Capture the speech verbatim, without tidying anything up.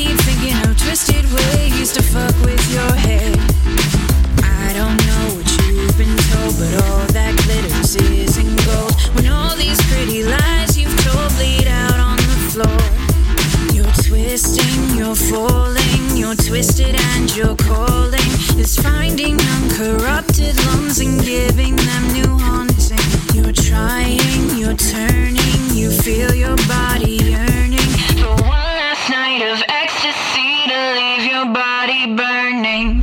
keep thinking of twisted ways to fuck with your head. I don't know what you've been told, but all that glitters isn't gold. When all these pretty lies you've told bleed out on the floor, you're twisting, you're falling, you're twisted and you're calling. It's finding uncorrupted lungs and giving them new haunting. You're trying, you're turning, you feel your body yearning for one last night of ecstasy to leave your body burning.